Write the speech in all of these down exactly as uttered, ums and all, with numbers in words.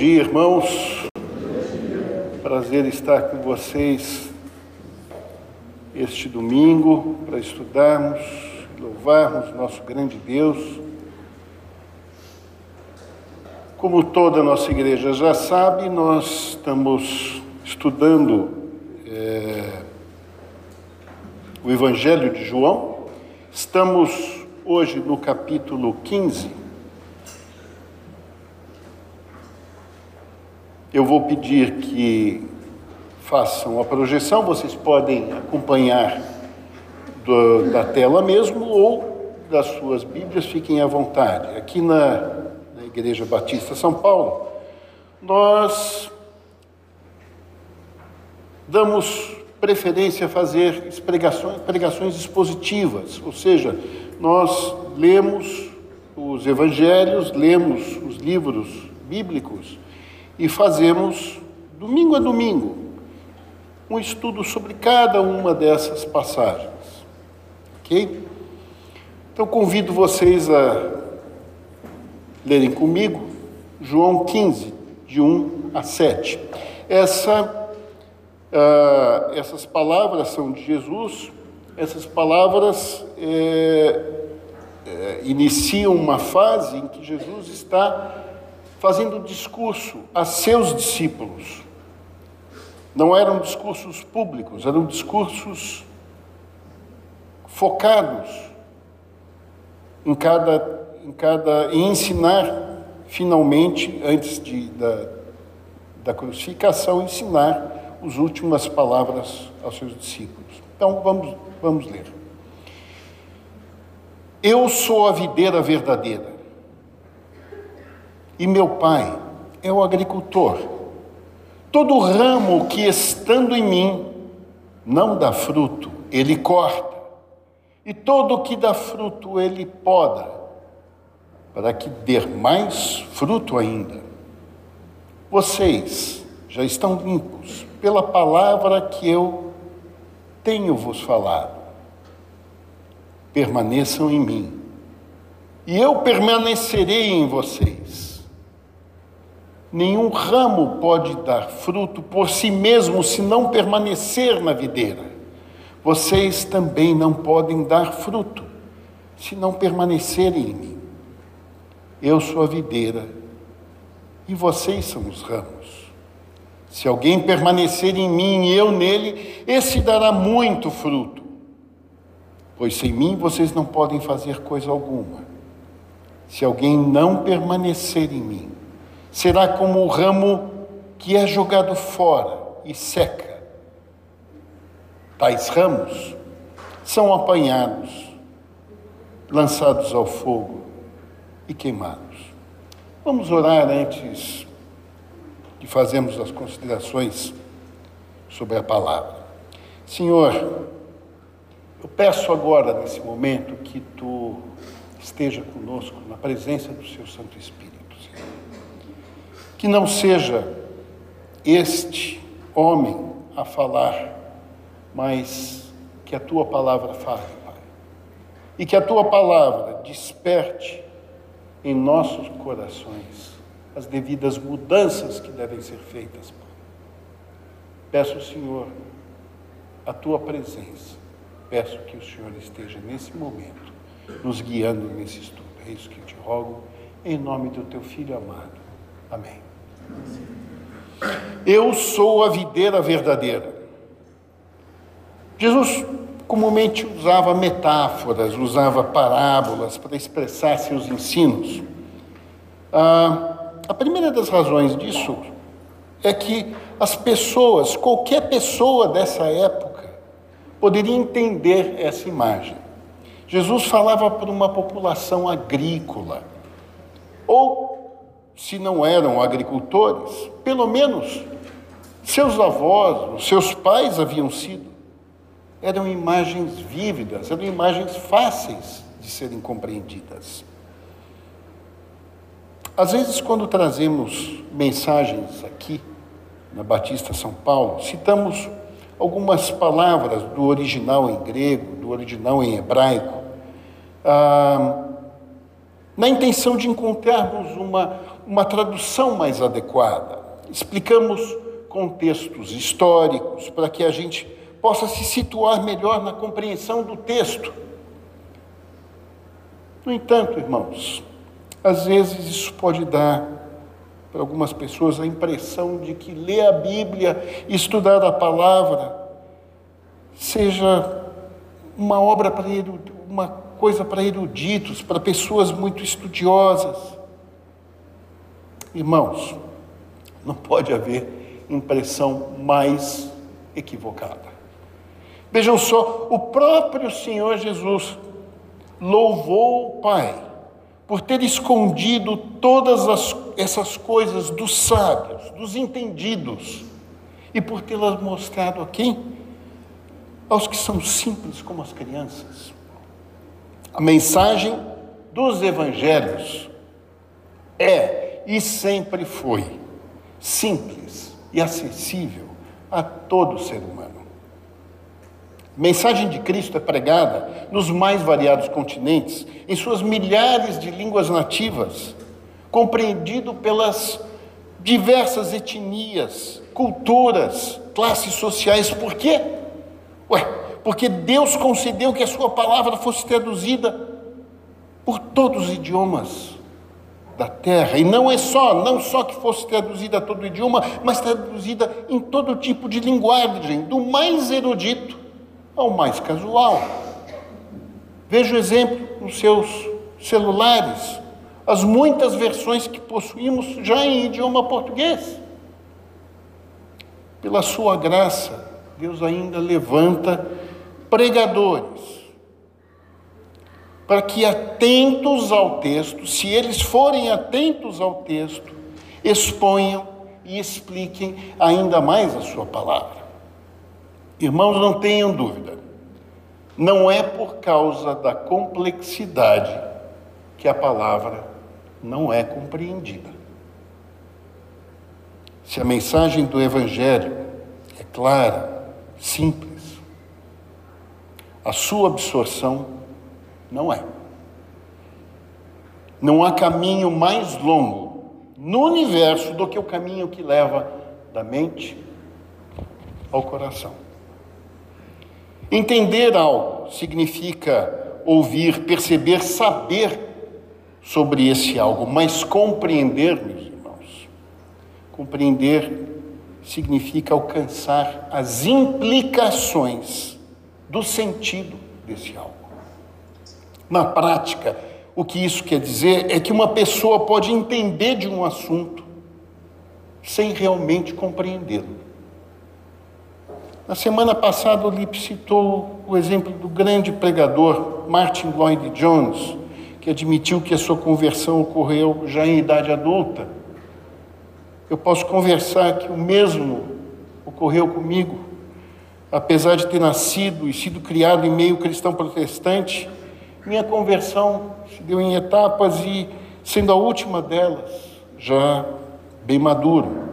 Bom dia, irmãos. Prazer estar com vocês este domingo para estudarmos, louvarmos nosso grande Deus. Como toda a nossa igreja já sabe, nós estamos estudando é, o Evangelho de João. Estamos hoje no capítulo quinze. Eu vou pedir que façam a projeção, vocês podem acompanhar do, da tela mesmo ou das suas Bíblias, fiquem à vontade. Aqui na, na Igreja Batista São Paulo, nós damos preferência a fazer pregações, pregações expositivas, ou seja, nós lemos os evangelhos, lemos os livros bíblicos, e fazemos, domingo a domingo, um estudo sobre cada uma dessas passagens. Ok? Então, convido vocês a lerem comigo João quinze, de um a sete. Essa, uh, essas palavras são de Jesus. Essas palavras é, é, iniciam uma fase em que Jesus está fazendo discurso a seus discípulos. Não eram discursos públicos, eram discursos focados em, cada, em, cada, em ensinar, finalmente, antes de, da, da crucificação, ensinar as últimas palavras aos seus discípulos. Então, vamos, vamos ler. Eu sou a videira verdadeira, e meu Pai é o agricultor. Todo ramo que estando em mim não dá fruto, ele corta, e todo que dá fruto, ele poda, para que dê mais fruto ainda. Vocês já estão limpos pela palavra que eu tenho vos falado. Permaneçam em mim, e eu permanecerei em vocês. Nenhum ramo pode dar fruto por si mesmo se não permanecer na videira. Vocês também não podem dar fruto se não permanecerem em mim. Eu sou a videira e vocês são os ramos. Se alguém permanecer em mim e eu nele, esse dará muito fruto, pois sem mim vocês não podem fazer coisa alguma. Se alguém não permanecer em mim, será como o ramo que é jogado fora e seca. Tais ramos são apanhados, lançados ao fogo e queimados. Vamos orar antes de fazermos as considerações sobre a palavra. Senhor, eu peço agora, nesse momento, que Tu esteja conosco na presença do Seu Santo Espírito, Senhor. Que não seja este homem a falar, mas que a Tua palavra fale, Pai. E que a Tua palavra desperte em nossos corações as devidas mudanças que devem ser feitas, Pai. Peço ao Senhor a Tua presença. Peço que o Senhor esteja nesse momento, nos guiando nesse estudo. É isso que eu te rogo, em nome do Teu Filho amado. Amém. Eu sou a videira verdadeira. Jesus comumente usava metáforas, usava parábolas para expressar seus ensinos. Ah, a primeira das razões disso é que as pessoas, qualquer pessoa dessa época, poderia entender essa imagem. Jesus falava para uma população agrícola, ou se não eram agricultores, pelo menos seus avós, seus pais haviam sido. Eram imagens vívidas, eram imagens fáceis de serem compreendidas. Às vezes, quando trazemos mensagens aqui, na Batista São Paulo, citamos algumas palavras do original em grego, do original em hebraico, ah, na intenção de encontrarmos uma, uma tradução mais adequada. Explicamos contextos históricos para que a gente possa se situar melhor na compreensão do texto. No entanto, irmãos, às vezes isso pode dar para algumas pessoas a impressão de que ler a Bíblia, estudar a palavra, seja uma obra para erudito, uma coisa para eruditos, para pessoas muito estudiosas. Irmãos, não pode haver impressão mais equivocada. Vejam só, o próprio Senhor Jesus louvou o Pai por ter escondido todas as, essas coisas dos sábios, dos entendidos, e por tê-las mostrado a quem? Aos que são simples como as crianças. A mensagem dos evangelhos é, e sempre foi, simples e acessível a todo ser humano. A mensagem de Cristo é pregada nos mais variados continentes, em suas milhares de línguas nativas, compreendido pelas diversas etnias, culturas, classes sociais. Por quê? Ué, porque Deus concedeu que a sua palavra fosse traduzida por todos os idiomas da terra. E não é só, não só que fosse traduzida a todo idioma, mas traduzida em todo tipo de linguagem, do mais erudito ao mais casual. Veja o exemplo nos seus celulares, as muitas versões que possuímos já em idioma português. Pela sua graça, Deus ainda levanta pregadores, para que atentos ao texto, se eles forem atentos ao texto, exponham e expliquem ainda mais a sua palavra. Irmãos, não tenham dúvida, não é por causa da complexidade que a palavra não é compreendida. Se a mensagem do Evangelho é clara, simples, a sua absorção não é. Não há caminho mais longo no universo do que o caminho que leva da mente ao coração. Entender algo significa ouvir, perceber, saber sobre esse algo, mas compreender, meus irmãos, compreender significa alcançar as implicações do sentido desse algo. Na prática, o que isso quer dizer é que uma pessoa pode entender de um assunto sem realmente compreendê-lo. Na semana passada, o Lipe citou o exemplo do grande pregador Martin Lloyd-Jones, que admitiu que a sua conversão ocorreu já em idade adulta. Eu posso conversar que o mesmo ocorreu comigo. Apesar de ter nascido e sido criado em meio cristão protestante, minha conversão se deu em etapas e, sendo a última delas, já bem maduro.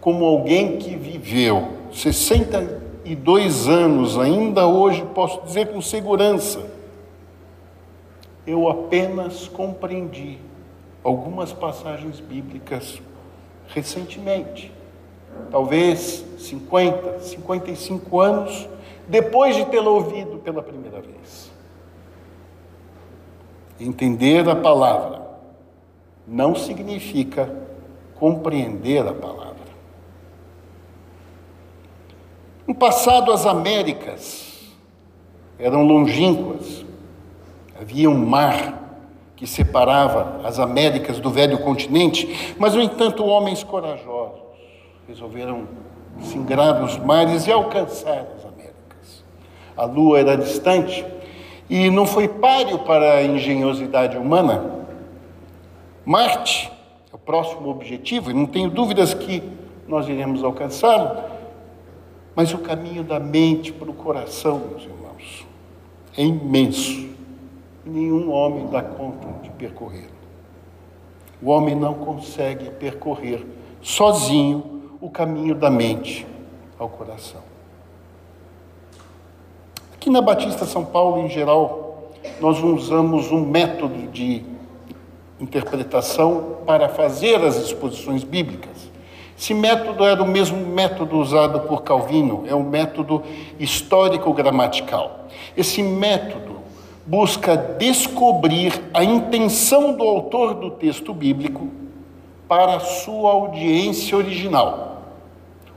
Como alguém que viveu sessenta e dois anos, ainda hoje posso dizer com segurança, eu apenas compreendi algumas passagens bíblicas recentemente, talvez cinquenta, cinquenta e cinco anos, depois de tê-la ouvido pela primeira vez. Entender a palavra não significa compreender a palavra. No passado, as Américas eram longínquas. Havia um mar que separava as Américas do velho continente, mas, no entanto, homens corajosos resolveram singrar os mares e alcançar as Américas. A lua era distante e não foi páreo para a engenhosidade humana. Marte é o próximo objetivo, e não tenho dúvidas que nós iremos alcançá-lo. Mas o caminho da mente para o coração, meus irmãos, é imenso. Nenhum homem dá conta de percorrê-lo. O homem não consegue percorrer sozinho o caminho da mente ao coração. Aqui na Batista São Paulo, em geral, nós usamos um método de interpretação para fazer as exposições bíblicas. Esse método era o mesmo método usado por Calvino, é um método histórico-gramatical. Esse método busca descobrir a intenção do autor do texto bíblico para a sua audiência original.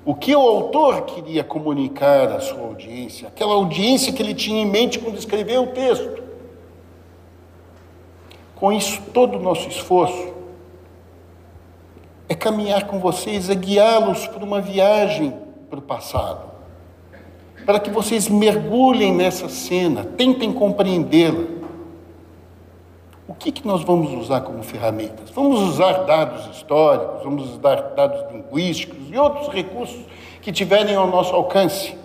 O que o autor queria comunicar à sua audiência, aquela audiência que ele tinha em mente quando escreveu o texto. Com isso, todo o nosso esforço é caminhar com vocês, é guiá-los por uma viagem para o passado, para que vocês mergulhem nessa cena, tentem compreendê-la. O que, que nós vamos usar como ferramentas? Vamos usar dados históricos, vamos usar dados linguísticos e outros recursos que tiverem ao nosso alcance.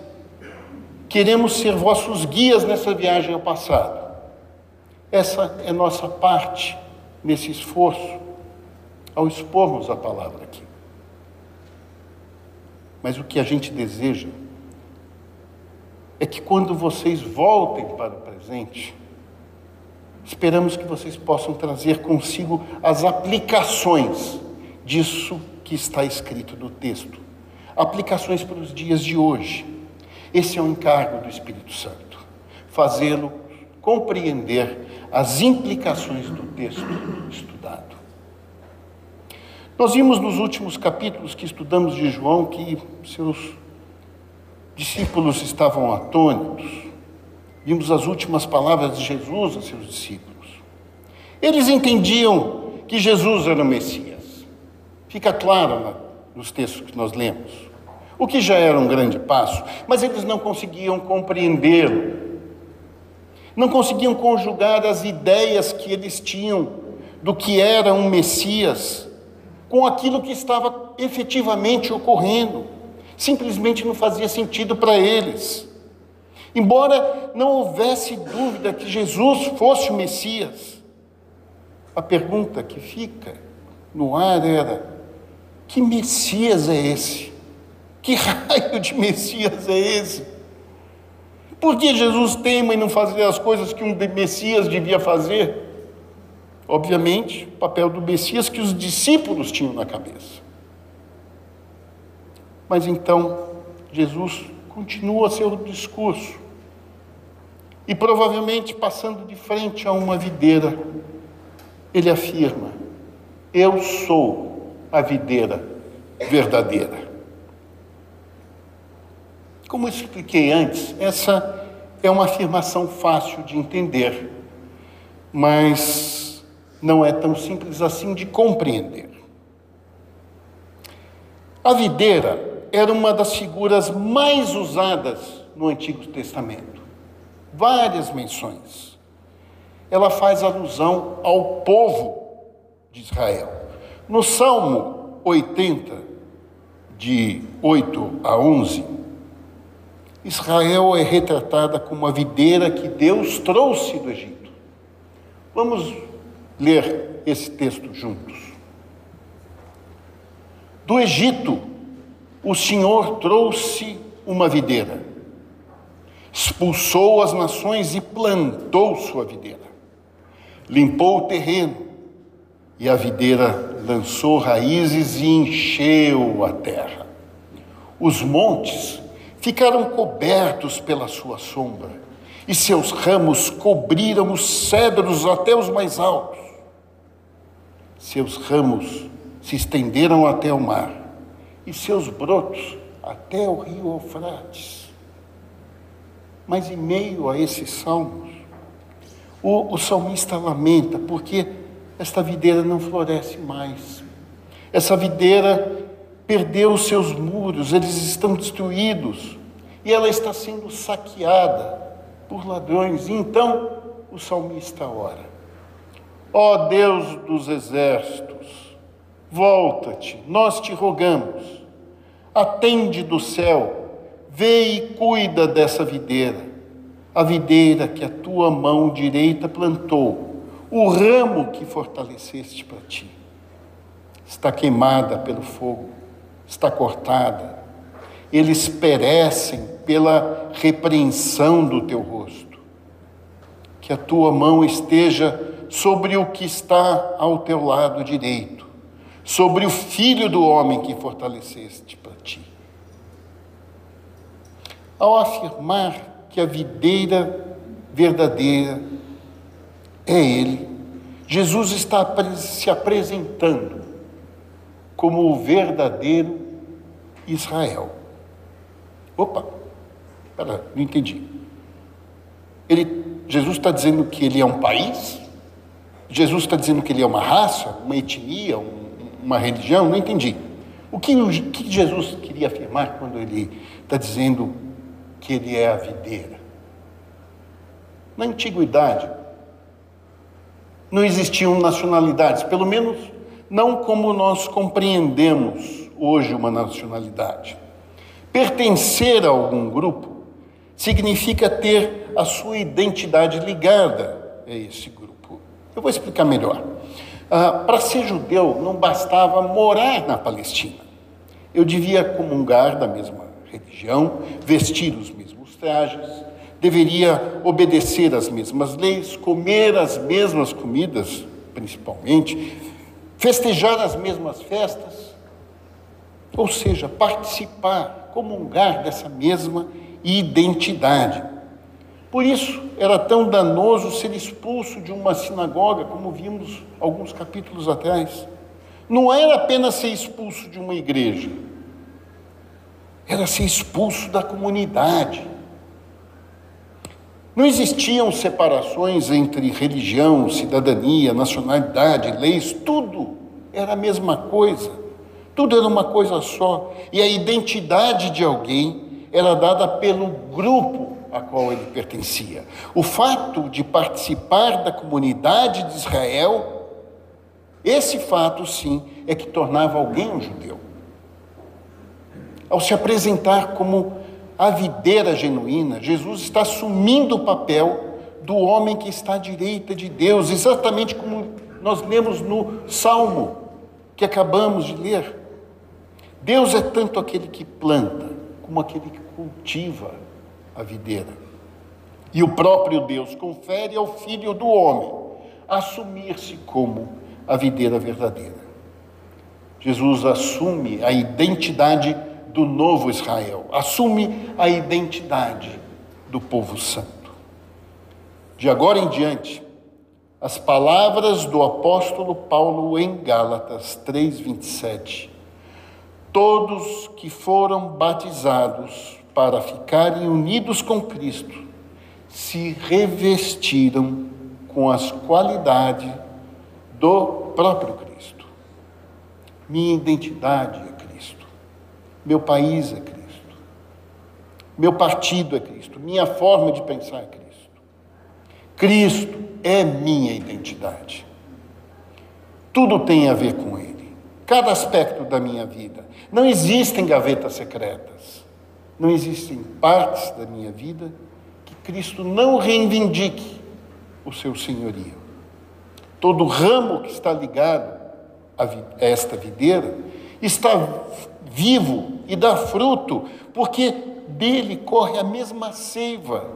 Queremos ser vossos guias nessa viagem ao passado. Essa é nossa parte nesse esforço, ao expormos a palavra aqui. Mas o que a gente deseja é que quando vocês voltem para o presente, esperamos que vocês possam trazer consigo as aplicações disso que está escrito no texto. Aplicações para os dias de hoje. Esse é o encargo do Espírito Santo. Fazê-lo compreender as implicações do texto estudado. Nós vimos nos últimos capítulos que estudamos de João que seus discípulos estavam atônitos. Vimos as últimas palavras de Jesus a seus discípulos. Eles entendiam que Jesus era o Messias. Fica claro nos textos que nós lemos. O que já era um grande passo, mas eles não conseguiam compreendê-lo. Não conseguiam conjugar as ideias que eles tinham do que era um Messias com aquilo que estava efetivamente ocorrendo. Simplesmente não fazia sentido para eles. Embora não houvesse dúvida que Jesus fosse o Messias, a pergunta que fica no ar era: que Messias é esse? Que raio de Messias é esse? Por que Jesus teima em não fazer as coisas que um Messias devia fazer? Obviamente, o papel do Messias que os discípulos tinham na cabeça. Mas então, Jesus continua seu discurso, e provavelmente passando de frente a uma videira, ele afirma: eu sou a videira verdadeira. Como eu expliquei antes, essa é uma afirmação fácil de entender, mas não é tão simples assim de compreender. A videira era uma das figuras mais usadas no Antigo Testamento. Várias menções. Ela faz alusão ao povo de Israel. No Salmo oitenta, de oito a onze, Israel é retratada como a videira que Deus trouxe do Egito. Vamos ler esse texto juntos. Do Egito, o Senhor trouxe uma videira, expulsou as nações e plantou sua videira, limpou o terreno e a videira lançou raízes e encheu a terra. Os montes ficaram cobertos pela sua sombra e seus ramos cobriram os cedros até os mais altos. Seus ramos se estenderam até o mar e seus brotos até o rio Eufrates. Mas em meio a esses salmos, o, o salmista lamenta, porque esta videira não floresce mais. Essa videira perdeu os seus muros, eles estão destruídos, e ela está sendo saqueada por ladrões. E então o salmista ora: ó Deus dos exércitos, volta-te, nós te rogamos. Atende do céu, vê e cuida dessa videira, a videira que a tua mão direita plantou, o ramo que fortaleceste para ti. Está queimada pelo fogo, está cortada, eles perecem pela repreensão do teu rosto. que a tua mão esteja sobre o que está ao teu lado direito, sobre o filho do homem que fortaleceste para ti. Ao afirmar que a videira verdadeira é Ele, Jesus está se apresentando como o verdadeiro Israel. Opa, pera, não entendi. Ele, Jesus está dizendo que ele é um país? Jesus está dizendo que ele é uma raça, uma etnia, um, uma religião? Não entendi. O que, o que Jesus queria afirmar quando ele está dizendo que ele é a videira? Na antiguidade, não existiam nacionalidades, pelo menos não como nós compreendemos hoje uma nacionalidade. Pertencer a algum grupo significa ter a sua identidade ligada a esse grupo. Eu vou explicar melhor. Ah, para ser judeu, não bastava morar na Palestina. Eu devia comungar da mesma religião, vestir os mesmos trajes, deveria obedecer às mesmas leis, comer as mesmas comidas, principalmente, festejar as mesmas festas, ou seja, participar, comungar dessa mesma identidade. Por isso, era tão danoso ser expulso de uma sinagoga, como vimos alguns capítulos atrás. Não era apenas ser expulso de uma igreja, era ser expulso da comunidade. Não existiam separações entre religião, cidadania, nacionalidade, leis, tudo era a mesma coisa. Tudo era uma coisa só. E a identidade de alguém era dada pelo grupo a qual ele pertencia. O fato de participar da comunidade de Israel, esse fato sim, é que tornava alguém um judeu. Ao se apresentar como a videira genuína, Jesus está assumindo o papel do homem que está à direita de Deus, exatamente como nós lemos no Salmo que acabamos de ler. Deus é tanto aquele que planta, como aquele que cultiva a videira. E o próprio Deus confere ao filho do homem assumir-se como a videira verdadeira. Jesus assume a identidade do novo Israel, assume a identidade do povo santo. De agora em diante, as palavras do apóstolo Paulo em Gálatas três, vinte e sete, todos que foram batizados para ficarem unidos com Cristo, se revestiram com as qualidades do próprio Cristo. Minha identidade é meu país é Cristo, meu partido é Cristo, minha forma de pensar é Cristo. Cristo é minha identidade. Tudo tem a ver com Ele, cada aspecto da minha vida. Não existem gavetas secretas, não existem partes da minha vida que Cristo não reivindique o seu senhorio. Todo ramo que está ligado a esta videira está vivo e dá fruto, porque dele corre a mesma seiva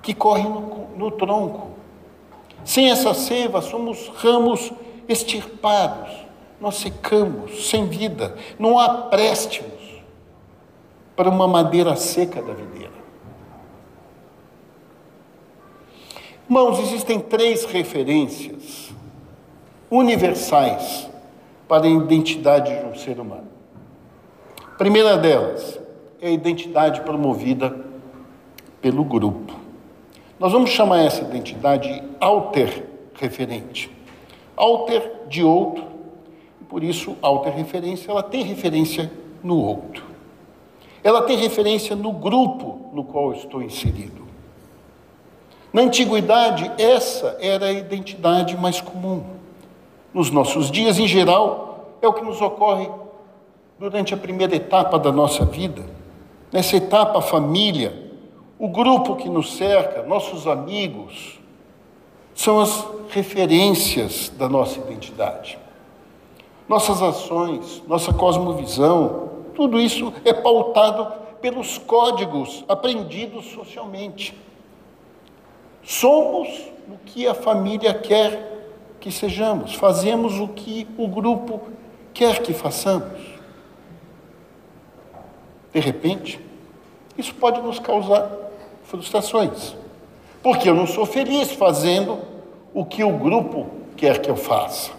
que corre no, no tronco. Sem essa seiva, somos ramos extirpados, nós secamos, sem vida, não há préstimos para uma madeira seca da videira. Irmãos, existem três referências universais para a identidade de um ser humano. A primeira delas é a identidade promovida pelo grupo. Nós vamos chamar essa identidade de alter-referente. Alter de outro, e por isso alter-referência, ela tem referência no outro. Ela tem referência no grupo no qual estou inserido. Na antiguidade, essa era a identidade mais comum. Nos nossos dias, em geral, é o que nos ocorre durante a primeira etapa da nossa vida. Nessa etapa, a família, o grupo que nos cerca, nossos amigos, são as referências da nossa identidade. Nossas ações, nossa cosmovisão, tudo isso é pautado pelos códigos aprendidos socialmente. Somos o que a família quer que sejamos, fazemos o que o grupo quer que façamos. De repente, isso pode nos causar frustrações, porque eu não sou feliz fazendo o que o grupo quer que eu faça.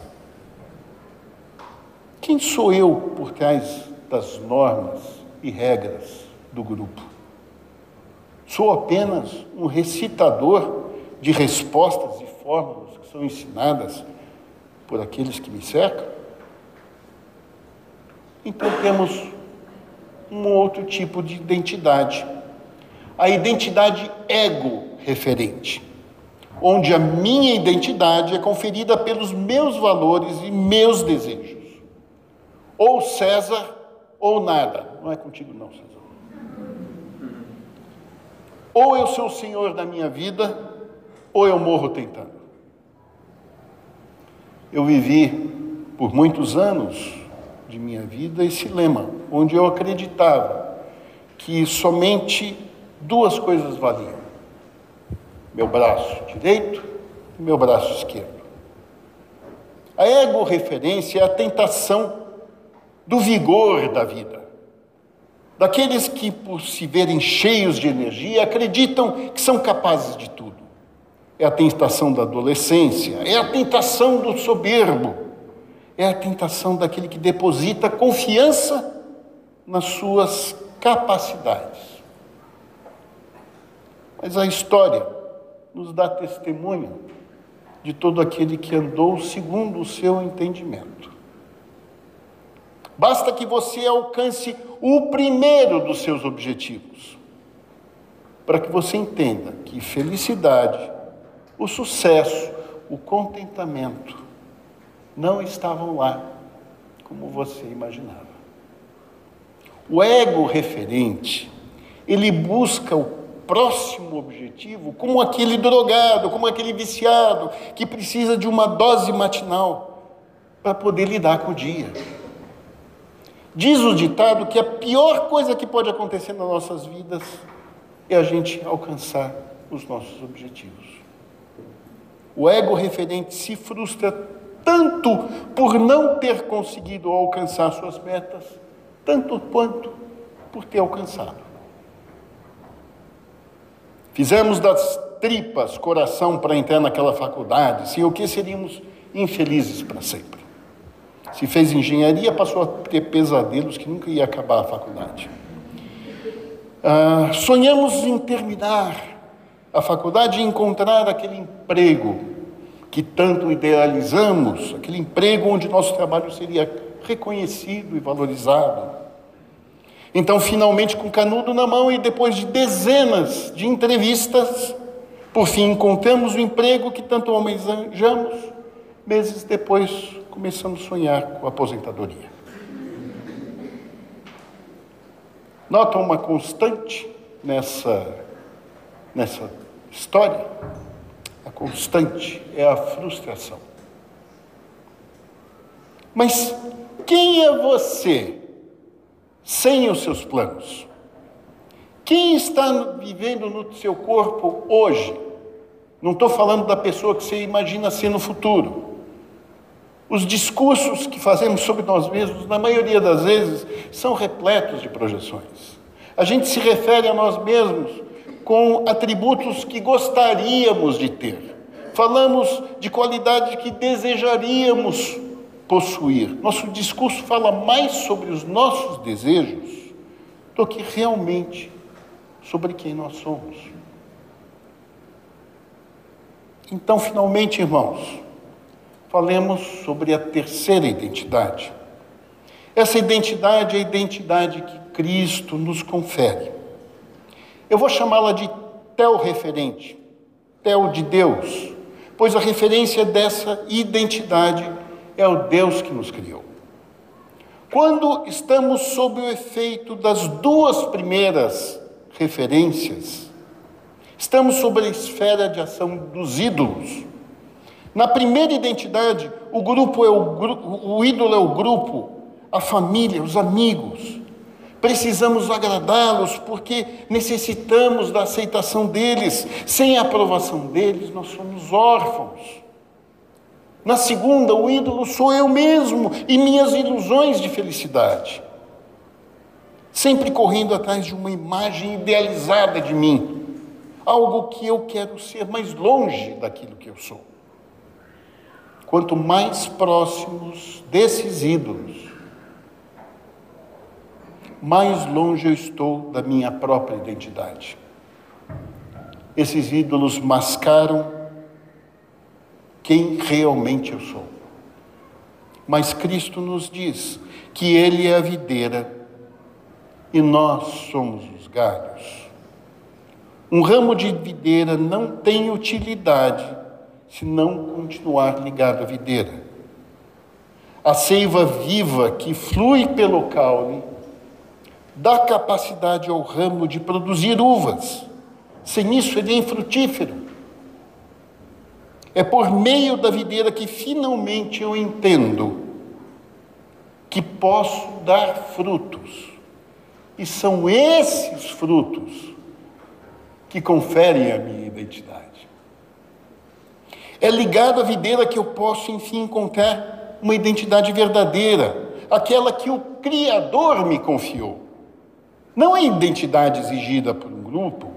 Quem sou eu por trás das normas e regras do grupo? Sou apenas um recitador de respostas e fórmulas que são ensinadas por aqueles que me cercam? Então temos um outro tipo de identidade, a identidade ego-referente, onde a minha identidade é conferida pelos meus valores e meus desejos. Ou César, ou nada. Não é contigo não, César. Ou eu sou o senhor da minha vida, ou eu morro tentando. Eu vivi por muitos anos de minha vida esse lema, onde eu acreditava que somente duas coisas valiam: meu braço direito e meu braço esquerdo. A ego-referência é a tentação do vigor da vida, daqueles que, por se verem cheios de energia, acreditam que são capazes de tudo. É a tentação da adolescência, é a tentação do soberbo, é a tentação daquele que deposita confiança nas suas capacidades. Mas a história nos dá testemunho de todo aquele que andou segundo o seu entendimento. Basta que você alcance o primeiro dos seus objetivos, para que você entenda que felicidade, o sucesso, o contentamento não estavam lá como você imaginava. O ego referente, ele busca o próximo objetivo como aquele drogado, como aquele viciado que precisa de uma dose matinal para poder lidar com o dia. Diz o ditado que a pior coisa que pode acontecer nas nossas vidas é a gente alcançar os nossos objetivos. O ego referente se frustra tanto por não ter conseguido alcançar suas metas, tanto quanto por ter alcançado. Fizemos das tripas coração para entrar naquela faculdade, sem o que seríamos infelizes para sempre. Se fez engenharia, passou a ter pesadelos que nunca ia acabar a faculdade. Ah, sonhamos em terminar a faculdade e encontrar aquele emprego que tanto idealizamos, aquele emprego onde nosso trabalho seria reconhecido e valorizado. Então, finalmente, com canudo na mão e depois de dezenas de entrevistas, por fim, encontramos o emprego que tanto almejamos. Meses depois, começamos a sonhar com a aposentadoria. Nota uma constante nessa, nessa história? A constante é a frustração. Mas quem é você sem os seus planos? Quem está vivendo no seu corpo hoje? Não estou falando da pessoa que você imagina ser no futuro. Os discursos que fazemos sobre nós mesmos, na maioria das vezes, são repletos de projeções. A gente se refere a nós mesmos com atributos que gostaríamos de ter. Falamos de qualidade que desejaríamos possuir. Nosso discurso fala mais sobre os nossos desejos do que realmente sobre quem nós somos. Então, finalmente, irmãos, falemos sobre a terceira identidade. Essa identidade é a identidade que Cristo nos confere. Eu vou chamá-la de teo-referente, teo de Deus, pois a referência dessa identidade é o Deus que nos criou. Quando estamos sob o efeito das duas primeiras referências, estamos sob a esfera de ação dos ídolos. Na primeira identidade, o grupo é o, gru... o ídolo é o grupo, a família, os amigos. Precisamos agradá-los porque necessitamos da aceitação deles. Sem a aprovação deles, nós somos órfãos. Na segunda, o ídolo sou eu mesmo e minhas ilusões de felicidade. Sempre correndo atrás de uma imagem idealizada de mim. Algo que eu quero ser mais longe daquilo que eu sou. Quanto mais próximos desses ídolos, mais longe eu estou da minha própria identidade. Esses ídolos mascaram quem realmente eu sou. Mas Cristo nos diz que Ele é a videira e nós somos os galhos. Um ramo de videira não tem utilidade se não continuar ligado à videira. A seiva viva que flui pelo caule dá capacidade ao ramo de produzir uvas. Sem isso, ele é infrutífero. É por meio da videira que finalmente eu entendo que posso dar frutos. E são esses frutos que conferem a minha identidade. É ligado à videira que eu posso, enfim, encontrar uma identidade verdadeira, aquela que o Criador me confiou. Não a identidade exigida por um grupo,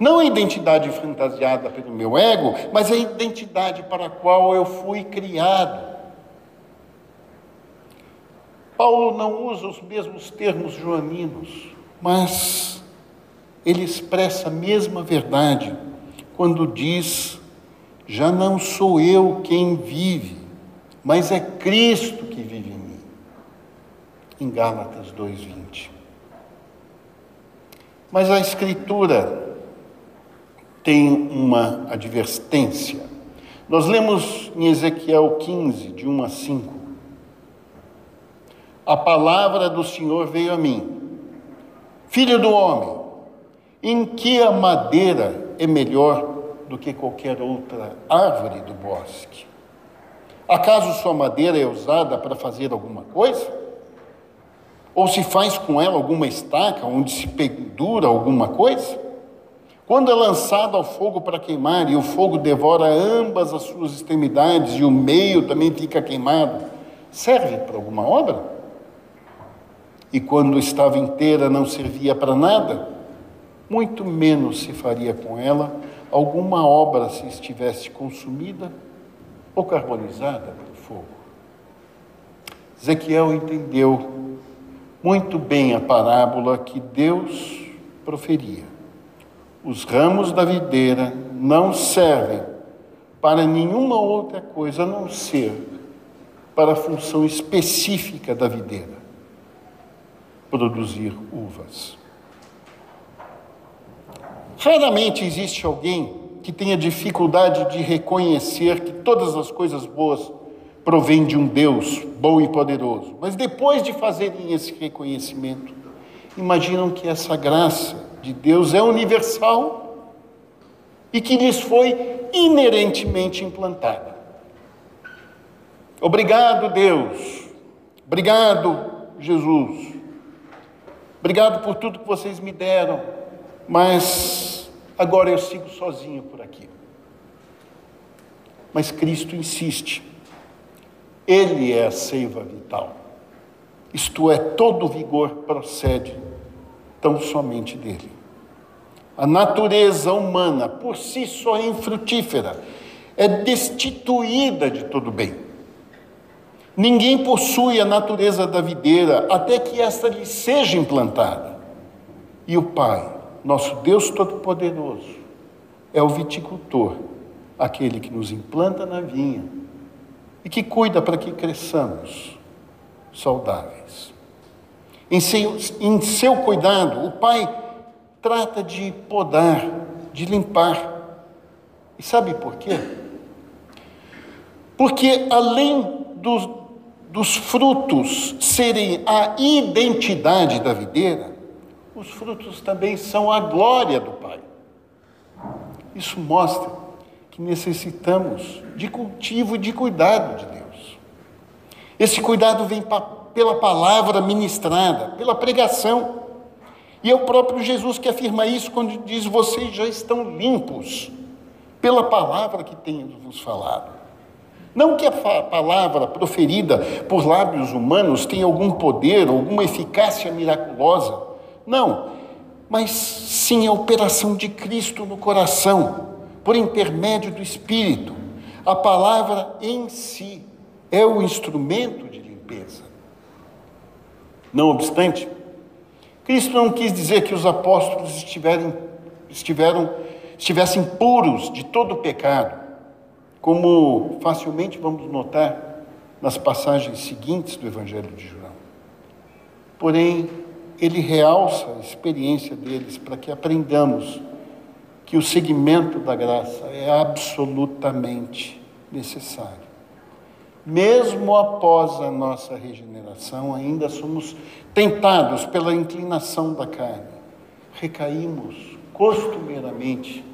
não a identidade fantasiada pelo meu ego, mas a identidade para a qual eu fui criado. Paulo não usa os mesmos termos joaninos, mas ele expressa a mesma verdade quando diz: já não sou eu quem vive, mas é Cristo que vive em mim. Em Gálatas dois, vinte. Mas a Escritura tem uma advertência. Nós lemos em Ezequiel quinze, de um a cinco. A palavra do Senhor veio a mim. Filho do homem, em que a madeira é melhor do que qualquer outra árvore do bosque? Acaso sua madeira é usada para fazer alguma coisa? Ou se faz com ela alguma estaca onde se pendura alguma coisa? Quando é lançada ao fogo para queimar e o fogo devora ambas as suas extremidades e o meio também fica queimado, serve para alguma obra? E quando estava inteira não servia para nada, muito menos se faria com ela alguma obra se estivesse consumida ou carbonizada pelo fogo. Ezequiel entendeu muito bem a parábola que Deus proferia. Os ramos da videira não servem para nenhuma outra coisa a não ser para a função específica da videira: produzir uvas. Raramente existe alguém que tenha dificuldade de reconhecer que todas as coisas boas provêm de um Deus bom e poderoso. Mas depois de fazerem esse reconhecimento, imaginam que essa graça de Deus é universal e que lhes foi inerentemente implantada. Obrigado, Deus. Obrigado, Jesus. Obrigado por tudo que vocês me deram. Mas agora eu sigo sozinho por aqui. Mas Cristo insiste. Ele é a seiva vital. Isto é, todo o vigor procede tão somente dele. A natureza humana, por si só é infrutífera, é destituída de todo bem. Ninguém possui a natureza da videira até que esta lhe seja implantada. E o Pai, nosso Deus Todo-Poderoso, é o viticultor, aquele que nos implanta na vinha e que cuida para que cresçamos saudáveis. Em seu, em seu cuidado, o Pai trata de podar, de limpar. E sabe por quê? Porque além dos, dos frutos serem a identidade da videira, os frutos também são a glória do Pai. Isso mostra que necessitamos de cultivo e de cuidado de Deus. Esse cuidado vem pa- pela palavra ministrada, pela pregação, E é o próprio Jesus que afirma isso quando diz: vocês já estão limpos pela palavra que tenho vos falado. Não que a palavra proferida por lábios humanos tenha algum poder, alguma eficácia miraculosa. Não, mas sim a operação de Cristo no coração, por intermédio do Espírito. A palavra em si é o instrumento de limpeza. Não obstante, Cristo não quis dizer que os apóstolos estiverem, estiveram, estivessem puros de todo o pecado, como facilmente vamos notar nas passagens seguintes do Evangelho de João. Porém, ele realça a experiência deles para que aprendamos que o seguimento da graça é absolutamente necessário. Mesmo após a nossa regeneração, ainda somos tentados pela inclinação da carne. Recaímos costumeiramente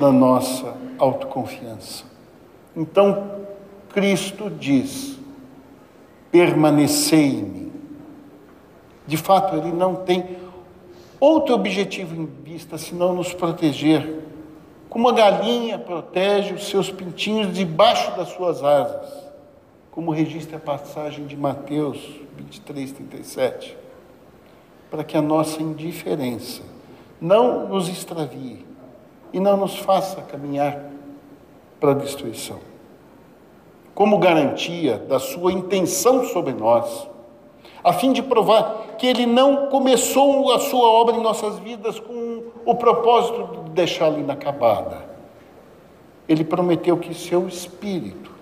na nossa autoconfiança. Então, Cristo diz: permanecei em mim. De fato, ele não tem outro objetivo em vista, senão nos proteger, como a galinha protege os seus pintinhos debaixo das suas asas, como registra a passagem de Mateus vinte e três, trinta e sete, para que a nossa indiferença não nos extravie e não nos faça caminhar para a destruição. Como garantia da sua intenção sobre nós, a fim de provar que ele não começou a sua obra em nossas vidas com o propósito de deixá-la inacabada, ele prometeu que seu Espírito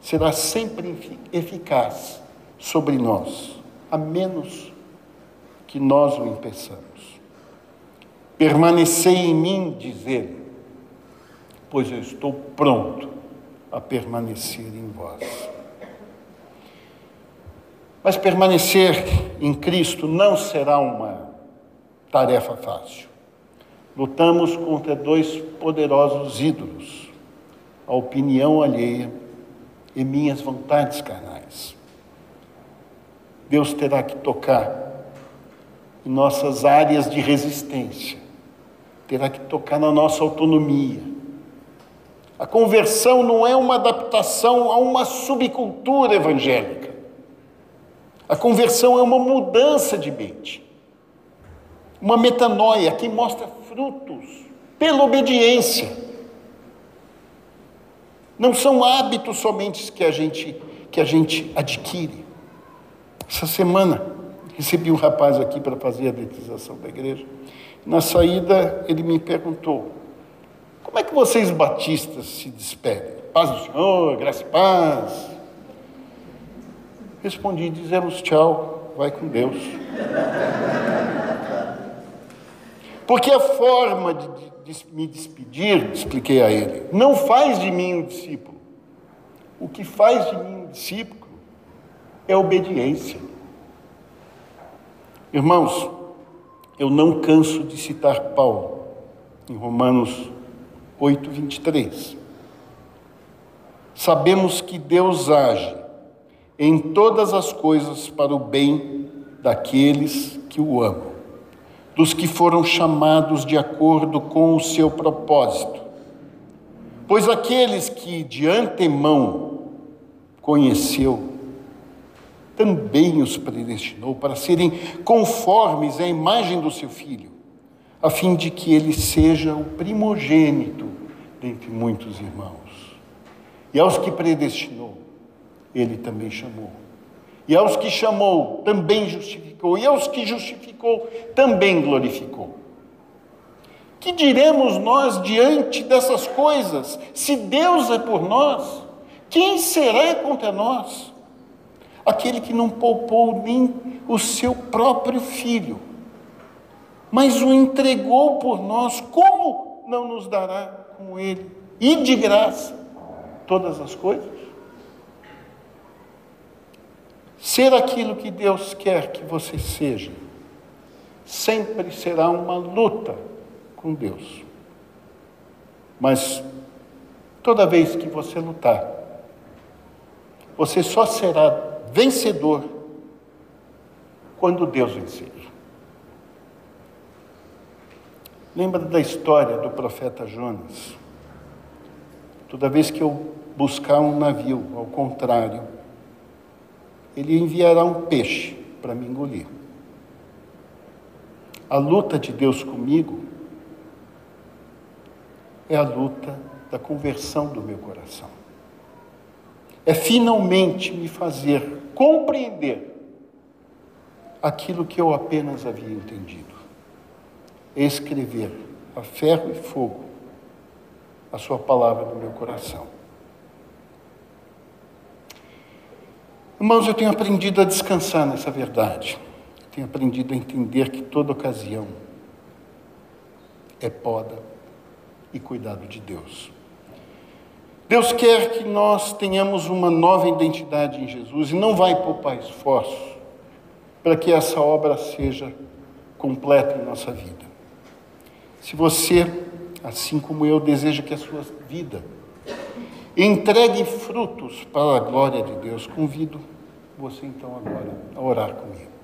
será sempre eficaz sobre nós, a menos que nós o impeçamos. Permanecei em mim, diz ele, pois eu estou pronto a permanecer em vós. Mas permanecer em Cristo não será uma tarefa fácil. Lutamos contra dois poderosos ídolos: a opinião alheia e minhas vontades carnais. Deus terá que tocar em nossas áreas de resistência, terá que tocar na nossa autonomia. A conversão não é uma adaptação a uma subcultura evangélica. A conversão é uma mudança de mente, uma metanoia que mostra frutos pela obediência. Não são hábitos somente que a gente, que a gente adquire. Essa semana, recebi um rapaz aqui para fazer a batização da igreja. Na saída, ele me perguntou: como é que vocês batistas se despedem? Paz do Senhor, graça e paz. Respondi: dizemos tchau, vai com Deus. Porque a forma de me despedir, expliquei a ele, não faz de mim um discípulo. O que faz de mim um discípulo é obediência. Irmãos, eu não canso de citar Paulo, em Romanos oito, vinte e três. Sabemos que Deus age em todas as coisas para o bem daqueles que o amam, dos que foram chamados de acordo com o seu propósito. Pois aqueles que de antemão conheceu, também os predestinou para serem conformes à imagem do seu Filho, a fim de que ele seja o primogênito dentre muitos irmãos. E aos que predestinou, ele também chamou. E aos que chamou, também justificou. E aos que justificou, também glorificou. Que diremos nós diante dessas coisas? Se Deus é por nós, quem será contra nós? Aquele que não poupou nem o seu próprio Filho, mas o entregou por nós, como não nos dará com ele, e de graça, todas as coisas? Ser aquilo que Deus quer que você seja sempre será uma luta com Deus. Mas toda vez que você lutar, você só será vencedor quando Deus vencer. Lembra da história do profeta Jonas? Toda vez que eu buscar um navio, ao contrário, ele enviará um peixe para me engolir. A luta de Deus comigo é a luta da conversão do meu coração. É finalmente me fazer compreender aquilo que eu apenas havia entendido. É escrever a ferro e fogo a sua palavra no meu coração. Irmãos, eu tenho aprendido a descansar nessa verdade. Eu tenho aprendido a entender que toda ocasião é poda e cuidado de Deus. Deus quer que nós tenhamos uma nova identidade em Jesus e não vai poupar esforço para que essa obra seja completa em nossa vida. Se você, assim como eu, deseja que a sua vida entregue frutos para a glória de Deus, convido você então agora a orar comigo.